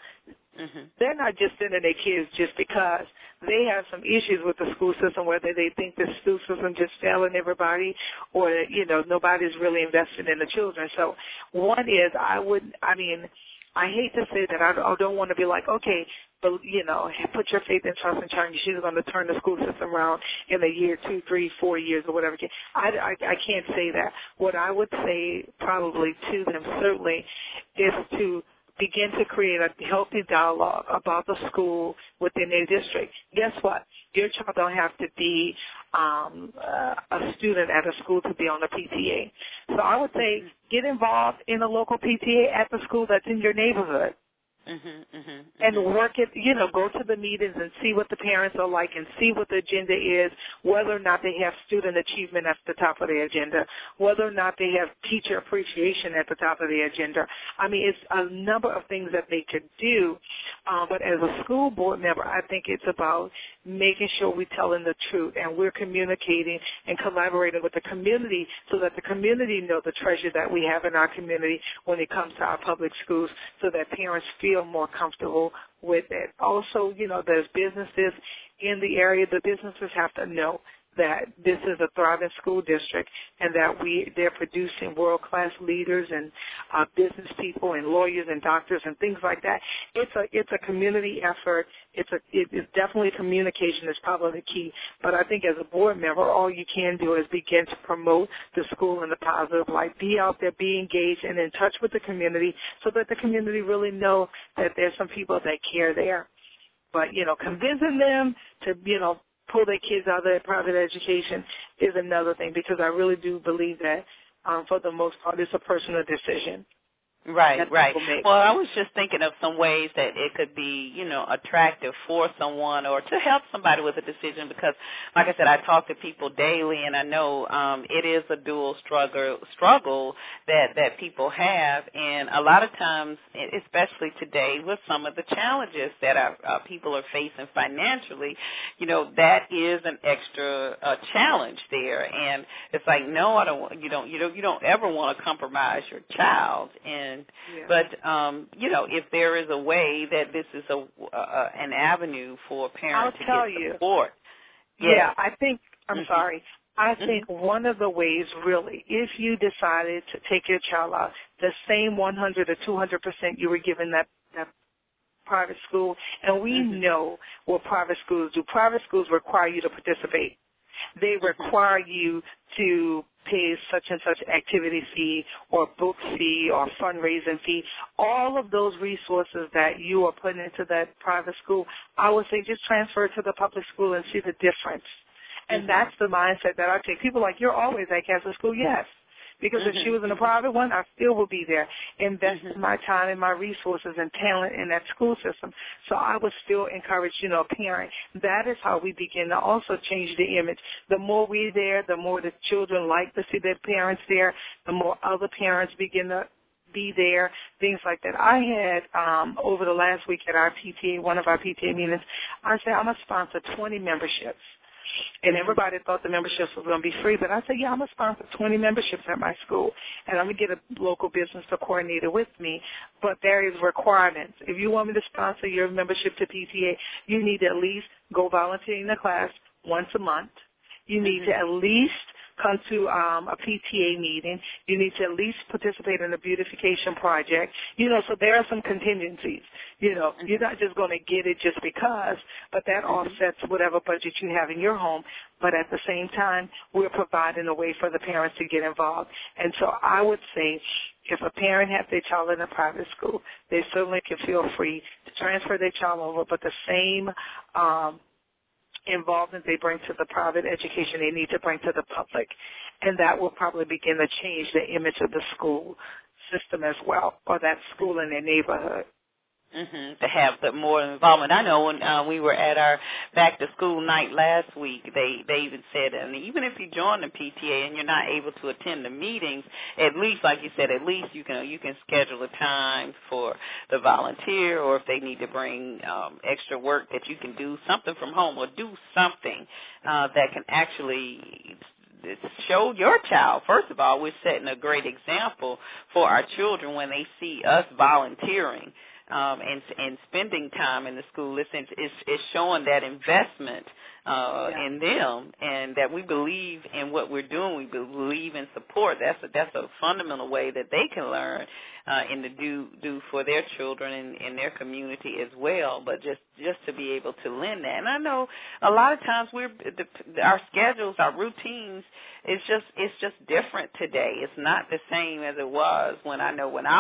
Mm-hmm. They're not just sending their kids just because. They have some issues with the school system, whether they think the school system just failing everybody or, you know, nobody's really invested in the children. So one is I hate to say that I don't want to be like, okay, but, you know, put your faith and trust in China. She's going to turn the school system around in a year, 2, 3, 4 years or whatever. I can't say that. What I would say probably to them certainly is to begin to create a healthy dialogue about the school within their district. Guess what? Your child don't have to be a student at a school to be on a PTA. So I would say get involved in a local PTA at the school that's in your neighborhood. Mm-hmm, mm-hmm. And work it, you know, go to the meetings and see what the parents are like and see what the agenda is, whether or not they have student achievement at the top of their agenda, whether or not they have teacher appreciation at the top of their agenda. I mean, it's a number of things that they could do, but as a school board member, I think it's about making sure we're telling the truth and we're communicating and collaborating with the community so that the community know the treasure that we have in our community when it comes to our public schools so that parents feel more comfortable with it. Also, you know, there's businesses in the area. The businesses have to know that this is a thriving school district and that they're producing world-class leaders and business people and lawyers and doctors and things like that. It's a community effort. It's definitely communication is probably the key. But I think as a board member, all you can do is begin to promote the school in the positive light. Be out there, be engaged, and in touch with the community so that the community really know that there's some people that care there. But, you know, convincing them to, you know, pull their kids out of their private education is another thing because I really do believe that for the most part it's a personal decision. Right. Well, I was just thinking of some ways that it could be, you know, attractive for someone or to help somebody with a decision because, like I said, I talk to people daily, and I know it is a dual struggle that people have. And a lot of times, especially today, with some of the challenges that our people are facing financially, you know, that is an extra challenge there. And it's like, no, I don't. You don't ever want to compromise your child. But, you know, if there is a way that this is an avenue for parents to get support. Yeah, I think, I think one of the ways really, if you decided to take your child out, the same 100 or 200% you were given that private school, and we know what private schools do. Private schools require you to participate. They require you to pay such and such activity fee or book fee or fundraising fee. All of those resources that you are putting into that private school, I would say just transfer it to the public school and see the difference. And that's the mindset that I take. People are like, you're always at Catholic school. Yes. Because if she was in a private one, I still would be there, investing my time and my resources and talent in that school system. So I would still encourage, you know, parent. That is how we begin to also change the image. The more we're there, the more the children like to see their parents there, the more other parents begin to be there, things like that. I had, over the last week at our PTA, one of our PTA meetings, I said, I'm going to sponsor 20 memberships. And everybody thought the memberships was going to be free, but I said, yeah, I'm going to sponsor 20 memberships at my school, and I'm going to get a local business coordinator with me, but there is requirements. If you want me to sponsor your membership to PTA, you need to at least go volunteer in the class once a month. You need to at least come to a PTA meeting. You need to at least participate in a beautification project. You know, so there are some contingencies. You know, you're not just going to get it just because, but that offsets whatever budget you have in your home. But at the same time, we're providing a way for the parents to get involved. And so I would say if a parent has their child in a private school, they certainly can feel free to transfer their child over, but the same involvement they bring to the private education, they need to bring to the public. And that will probably begin to change the image of the school system as well, or that school in their neighborhood. To have the more involvement. I know when we were at our back-to-school night last week, they even said, and even if you join the PTA and you're not able to attend the meetings, at least, like you said, at least you can schedule a time for the volunteer, or if they need to bring extra work that you can do, something from home, or do something that can actually show your child. First of all, we're setting a great example for our children when they see us volunteering. And spending time in the school is showing that investment in them, and that we believe in what we're doing. We believe in support. That's a fundamental way that they can learn and to do for their children and their community as well. But just to be able to lend that. And I know a lot of times our schedules, our routines, it's just different today. It's not the same as it was when I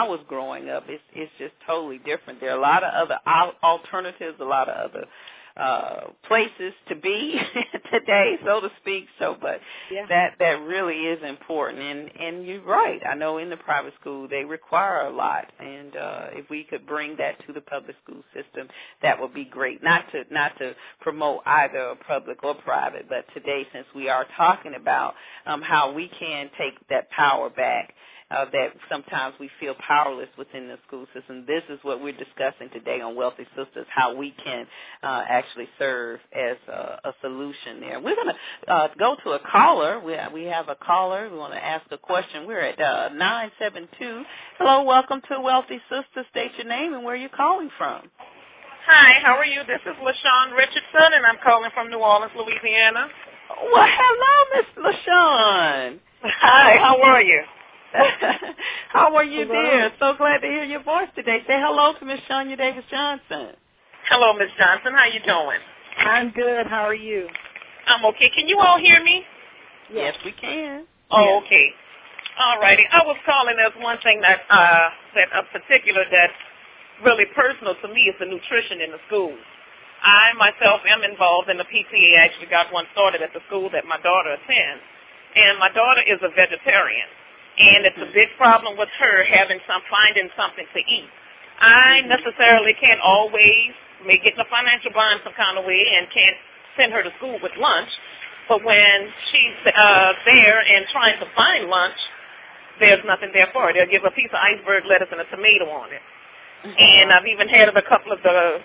was growing up. It's just totally different. There are a lot of other alternatives, a lot of other places to be today, so to speak. So, but that really is important. And you're right. I know in the private school they require a lot. And if we could bring that to the public school system, that would be great. Not to promote either public or private, but today, since we are talking about how we can take that power back. That sometimes we feel powerless within the school system. This is what we're discussing today on Wealthy Sistas, how we can actually serve as a solution there. We're going to go to a caller. We have a caller. We want to ask a question. We're at 972. Hello, welcome to Wealthy Sistas. State your name and where you're calling from. Hi, how are you? This is LaShawn Richardson, and I'm calling from New Orleans, Louisiana. Well, hello, Miss LaShawn. Hi, how are you? How are you, dear? So glad to hear your voice today. Say hello to Miss Chonya Davis-Johnson. Hello, Miss Johnson. How you doing? I'm good. How are you? I'm okay. Can you all hear me? Yes, we can. Oh, yes. Okay. All righty. I was calling as one thing that a particular that's really personal to me is the nutrition in the schools. I myself am involved in the PTA. I actually got one started at the school that my daughter attends, and my daughter is a vegetarian. And it's a big problem with her finding something to eat. I necessarily can't always make it in a financial bind some kind of way and can't send her to school with lunch. But when she's there and trying to find lunch, there's nothing there for her. They'll give her a piece of iceberg lettuce and a tomato on it. And I've even had a couple of the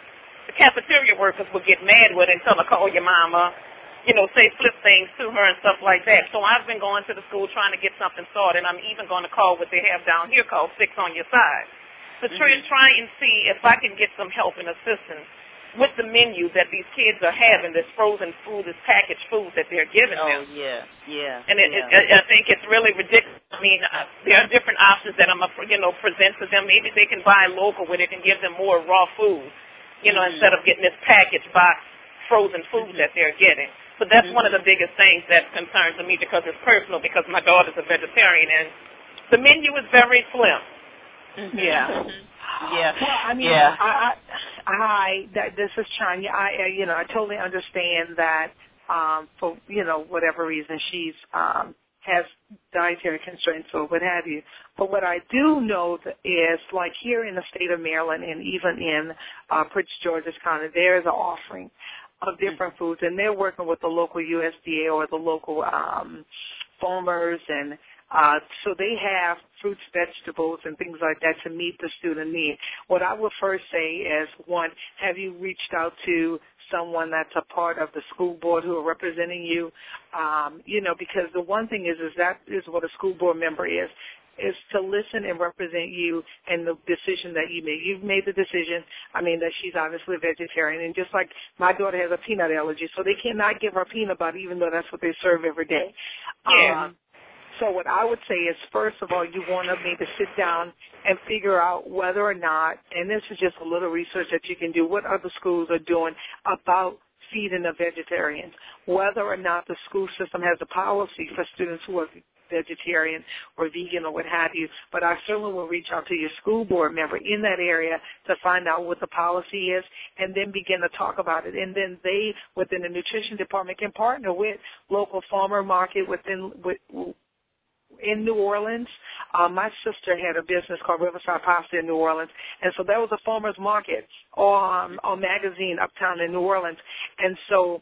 cafeteria workers would get mad with it and tell her, call your mama. You know, say flip things to her and stuff like that. So I've been going to the school trying to get something sorted. I'm even going to call what they have down here called 6 on Your Side. To try and see if I can get some help and assistance with the menu that these kids are having, this frozen food, this packaged food that they're giving them. I think it's really ridiculous. I mean, there are different options that I'm going to present to them. Maybe they can buy local where they can give them more raw food, instead of getting this packaged box frozen food that they're getting. So that's one of the biggest things that concerns me because it's personal, because my daughter's a vegetarian, and the menu is very slim. Well, I mean, this is Chonya. I totally understand that for whatever reason she's has dietary constraints or what have you. But what I do know is, like here in the state of Maryland and even in Prince George's County, there is an offering of different foods, and they're working with the local USDA or the local farmers, and so they have fruits, vegetables, and things like that to meet the student need. What I would first say is, one, have you reached out to someone that's a part of the school board who are representing you? You know, because the one thing is that is what a school board member is to listen and represent you and the decision that you made. You've made the decision, that she's obviously a vegetarian, and just like my daughter has a peanut allergy, so they cannot give her a peanut butter even though that's what they serve every day. Yeah. So what I would say is, first of all, you want me to sit down and figure out whether or not, and this is just a little research that you can do, what other schools are doing about feeding the vegetarians, whether or not the school system has a policy for students who are vegetarian or vegan or what have you. But I certainly will reach out to your school board member in that area to find out what the policy is, and then begin to talk about it. And then they, within the nutrition department, can partner with local farmer market in New Orleans. My sister had a business called Riverside Pasta in New Orleans, and so that was a farmer's market on Magazine uptown in New Orleans. And so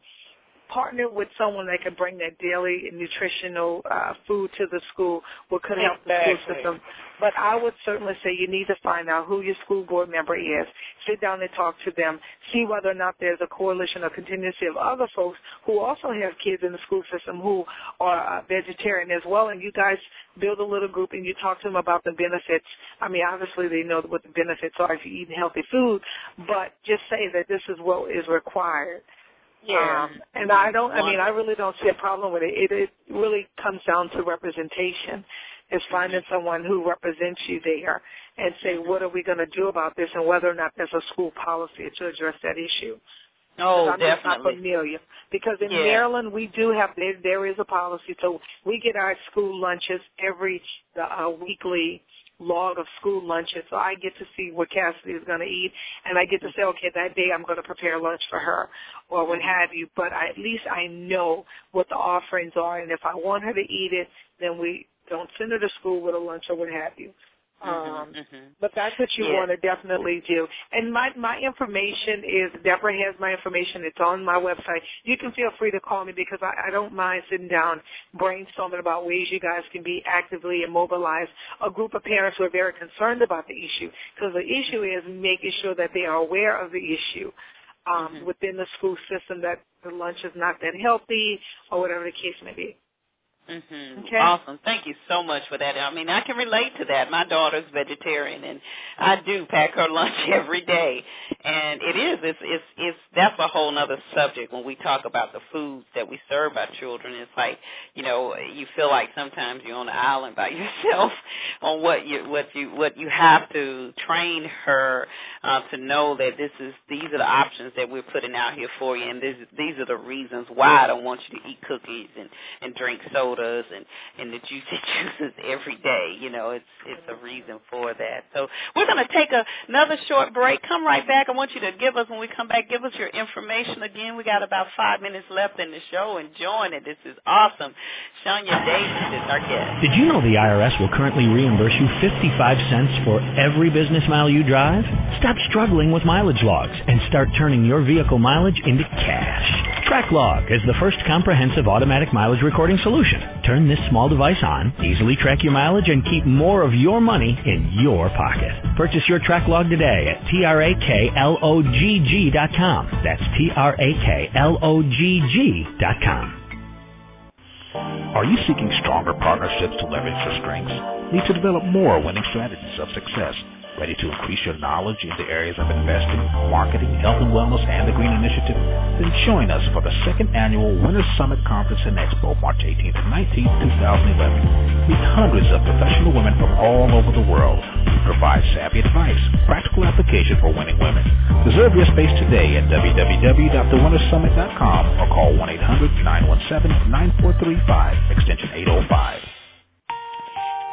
partner with someone that can bring that daily nutritional food to the school, what could help the school system. But I would certainly say you need to find out who your school board member is. Sit down and talk to them. See whether or not there's a coalition or contingency of other folks who also have kids in the school system who are vegetarian as well. And you guys build a little group and you talk to them about the benefits. Obviously they know what the benefits are if you eat healthy food, but just say that this is what is required. Yeah. And I really don't see a problem with it. It really comes down to representation. It's finding someone who represents you there and say, what are we going to do about this, and whether or not there's a school policy to address that issue. Oh, I'm definitely. I'm not familiar. Because in Maryland, we do have, there is a policy. So we get our school lunches every weekly log of school lunches. So I get to see what Cassidy is going to eat, and I get to say, okay, that day I'm going to prepare lunch for her or what have you. But at least I know what the offerings are, and if I want her to eat it, then we don't send her to school with a lunch or what have you. But that's what you want to definitely do. And my information is, Deborah has my information. It's on my website. You can feel free to call me, because I don't mind sitting down, brainstorming about ways you guys can be actively and mobilize a group of parents who are very concerned about the issue, because the issue is making sure that they are aware of the issue within the school system, that the lunch is not that healthy or whatever the case may be. Mm-hmm. Okay. Awesome. Thank you so much for that. I can relate to that. My daughter's vegetarian, and I do pack her lunch every day. And that's a whole other subject when we talk about the foods that we serve our children. It's like, you feel like sometimes you're on an island by yourself on what you have to train her to know that these are the options that we're putting out here for you, and these are the reasons why I don't want you to eat cookies and drink soda. And the juices every day. It's a reason for that. So we're going to take another short break. Come right back. I want you to when we come back, give us your information again. We got about 5 minutes left in the show. Enjoying it. This is awesome. Chonya Davis is our guest. Did you know the IRS will currently reimburse you 55 cents for every business mile you drive? Stop struggling with mileage logs and start turning your vehicle mileage into cash. Tracklog is the first comprehensive automatic mileage recording solution. Turn this small device on, easily track your mileage, and keep more of your money in your pocket. Purchase your Tracklog today at TRAKLOGG.com. That's TRAKLOGG.com. Are you seeking stronger partnerships to leverage your strengths? Need to develop more winning strategies of success? Ready to increase your knowledge in the areas of investing, marketing, health and wellness, and the Green Initiative? Then join us for the second annual Winners Summit Conference and Expo, March 18th and 19th, 2011. Meet hundreds of professional women from all over the world who provide savvy advice, practical application for winning women. Reserve your space today at www.thewinnersummit.com or call 1-800-917-9435, extension 805.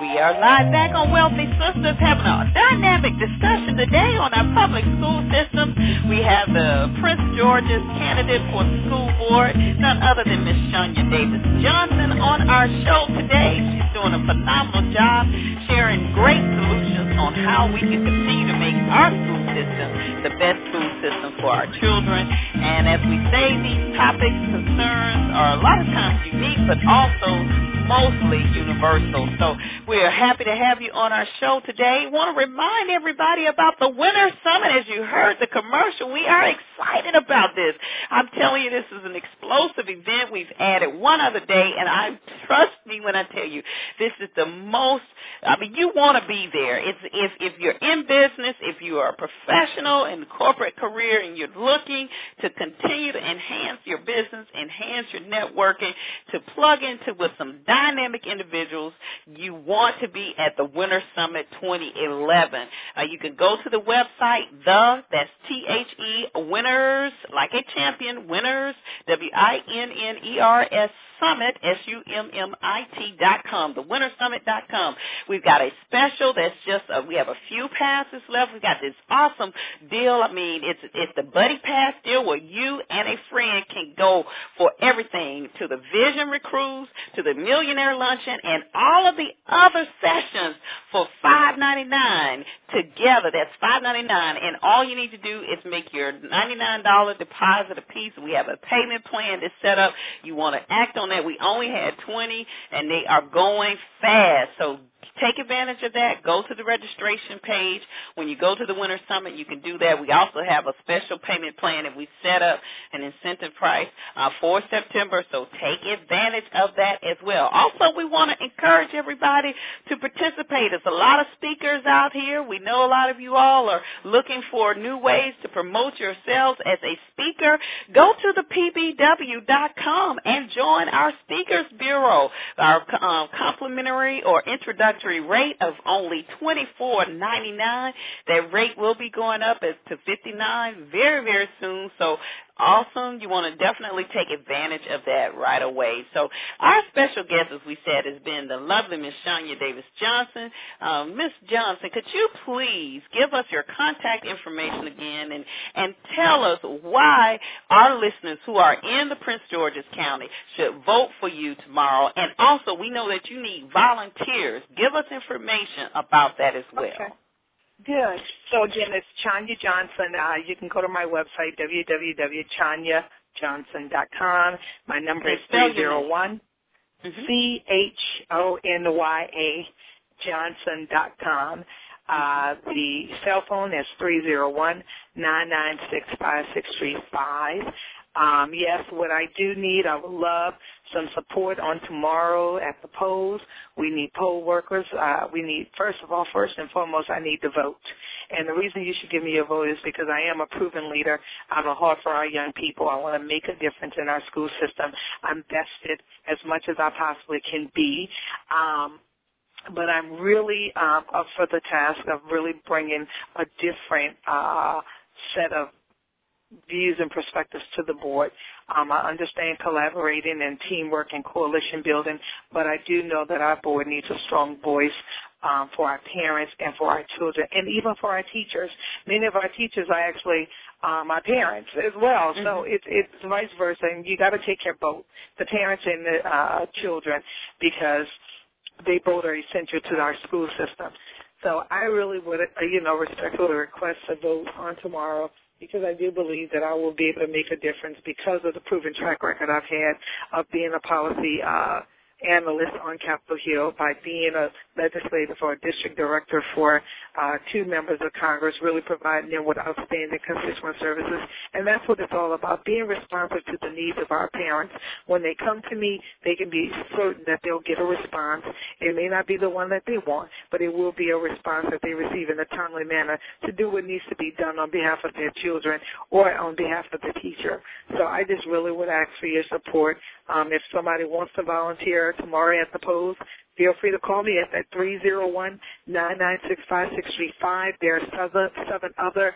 We are live back on Wealthy Sistas, having a dynamic discussion today on our public school system. We have the Prince George's candidate for the school board, none other than Miss Chonya Davis-Johnson, on our show today. She's doing a phenomenal job sharing great solutions on how we can continue to make our school system the best school system for our children. And as we say, these topics, concerns are a lot of times unique, but also mostly universal. So we're happy to have you on our show today. Want to remind everybody about the Winners Summit. As you heard the commercial, we are excited about this. I'm telling you, this is an explosive event. We've added one other day, and I trust me when I tell you, this is the most, I mean, you want to be there. It's if you're in business, if you are a professional in corporate career and you're looking to continue to enhance your business, enhance your networking, to plug into with some dynamic individuals, you want to be at the Winners Summit 2011. You can go to the website, that's T-H-E, Winners, like a champion, Winners, W-I-N-N-E-R-S, Summit, S-U-M-M-I-T.com, thewinnersummit.com. We've got a special that's just, we have a few passes left. We've got this awesome deal. I mean, it's the Buddy Pass deal where you and a friend can go for everything, to the Visionary Cruise, to the Millionaire Luncheon, and all of the other sessions for $5.99 together. That's $5.99, and all you need to do is make your $99 deposit apiece. We have a payment plan that's set up. You want to act on that. We only had 20, and they are going fast. So take advantage of that. Go to the registration page. When you go to the Winter Summit, you can do that. We also have a special payment plan that we set up, an incentive price for September, so take advantage of that as well. Also, we want to encourage everybody to participate. There's a lot of speakers out here. We know a lot of you all are looking for new ways to promote yourselves as a speaker. Go to the PBW.com and join our Speakers Bureau. Our complimentary or introductory rate of only $24.99. That rate will be going up to $59 very, very soon. So awesome. You want to definitely take advantage of that right away. So our special guest, as we said, has been the lovely Miss Chonya Davis-Johnson. Miss Johnson, could you please give us your contact information again and tell us why our listeners who are in the Prince George's County should vote for you tomorrow? And also, we know that you need volunteers. Give us information about that as well. Okay. Good. So, again, it's Chonya Johnson. You can go to my website, www.chonyajohnson.com. My number is 301-CHONYA-Johnson.com. The cell phone is 301-996-5635. Yes, what I do need, I would love some support on tomorrow at the polls. We need poll workers. We need, first and foremost, I need to vote. And the reason you should give me your vote is because I am a proven leader. I'm a heart for our young people. I want to make a difference in our school system. I'm vested as much as I possibly can be. But I'm really up for the task of really bringing a different set of views and perspectives to the board. I understand collaborating and teamwork and coalition building, but I do know that our board needs a strong voice for our parents and for our children and even for our teachers. Many of our teachers are actually my parents as well, so it's vice versa, and you got to take care of both, the parents and the children, because they both are essential to our school system. So I really would, respectfully request a vote on tomorrow, because I do believe that I will be able to make a difference because of the proven track record I've had of being a policy analyst on Capitol Hill, by being a legislator or a district director for two members of Congress, really providing them with outstanding constituent services. And that's what it's all about, being responsive to the needs of our parents. When they come to me, they can be certain that they'll get a response. It may not be the one that they want, but it will be a response that they receive in a timely manner to do what needs to be done on behalf of their children or on behalf of the teacher. So I just really would ask for your support. If somebody wants to volunteer tomorrow at the polls, feel free to call me at 301-996-5635. There are seven other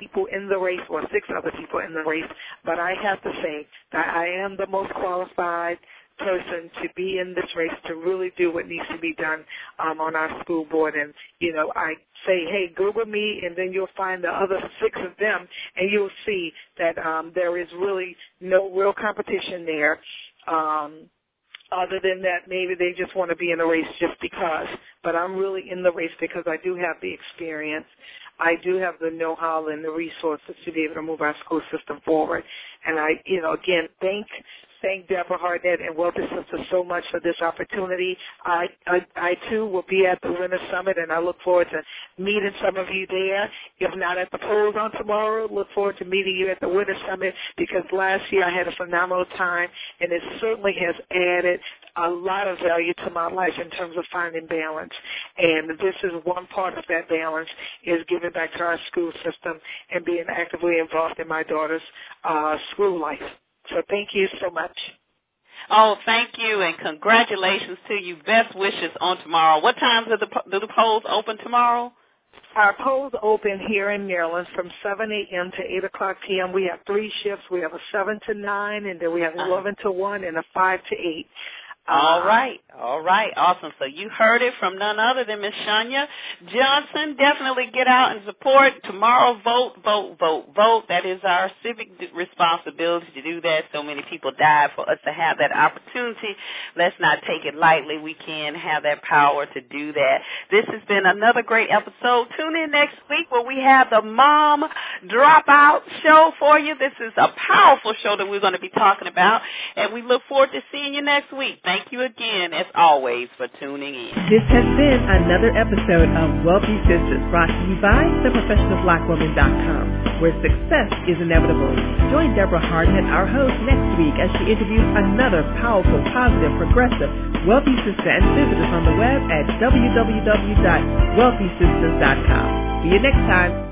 people in the race, or six other people in the race, but I have to say that I am the most qualified person to be in this race to really do what needs to be done on our school board. And, you know, I say, hey, Google me, and then you'll find the other six of them, and you'll see that there is really no real competition there. Other than that, maybe they just want to be in a race just because. But I'm really in the race because I do have the experience. I do have the know-how and the resources to be able to move our school system forward. And I, you know, again, thank Deborah Hardnett and Wealthy Sistas so much for this opportunity. I too, will be at the Winners Summit, and I look forward to meeting some of you there. If not at the polls on tomorrow, look forward to meeting you at the Winners Summit, because last year I had a phenomenal time, and it certainly has added a lot of value to my life in terms of finding balance. And this is one part of that balance, is giving back to our school system and being actively involved in my daughter's school life. So thank you so much. Oh, thank you, and congratulations to you. Best wishes on tomorrow. What times do the polls open tomorrow? Our polls open here in Maryland from 7 a.m. to 8 o'clock p.m. We have three shifts. We have a 7 to 9, and then we have 11 to 1 and a 5 to 8. All right, awesome. So you heard it from none other than Ms. Chonya Johnson. Definitely get out and support. Tomorrow, vote, vote, vote, vote. That is our civic responsibility to do that. So many people died for us to have that opportunity. Let's not take it lightly. We can have that power to do that. This has been another great episode. Tune in next week where we have the Mom Dropout show for you. This is a powerful show that we're going to be talking about, and we look forward to seeing you next week. Thank you again, as always, for tuning in. This has been another episode of Wealthy Sistas, brought to you by theprofessionalblackwoman.com, where success is inevitable. Join Deborah Hardnett, our host, next week as she interviews another powerful, positive, progressive Wealthy Sister, and visit us on the web at www.wealthysisters.com. See you next time.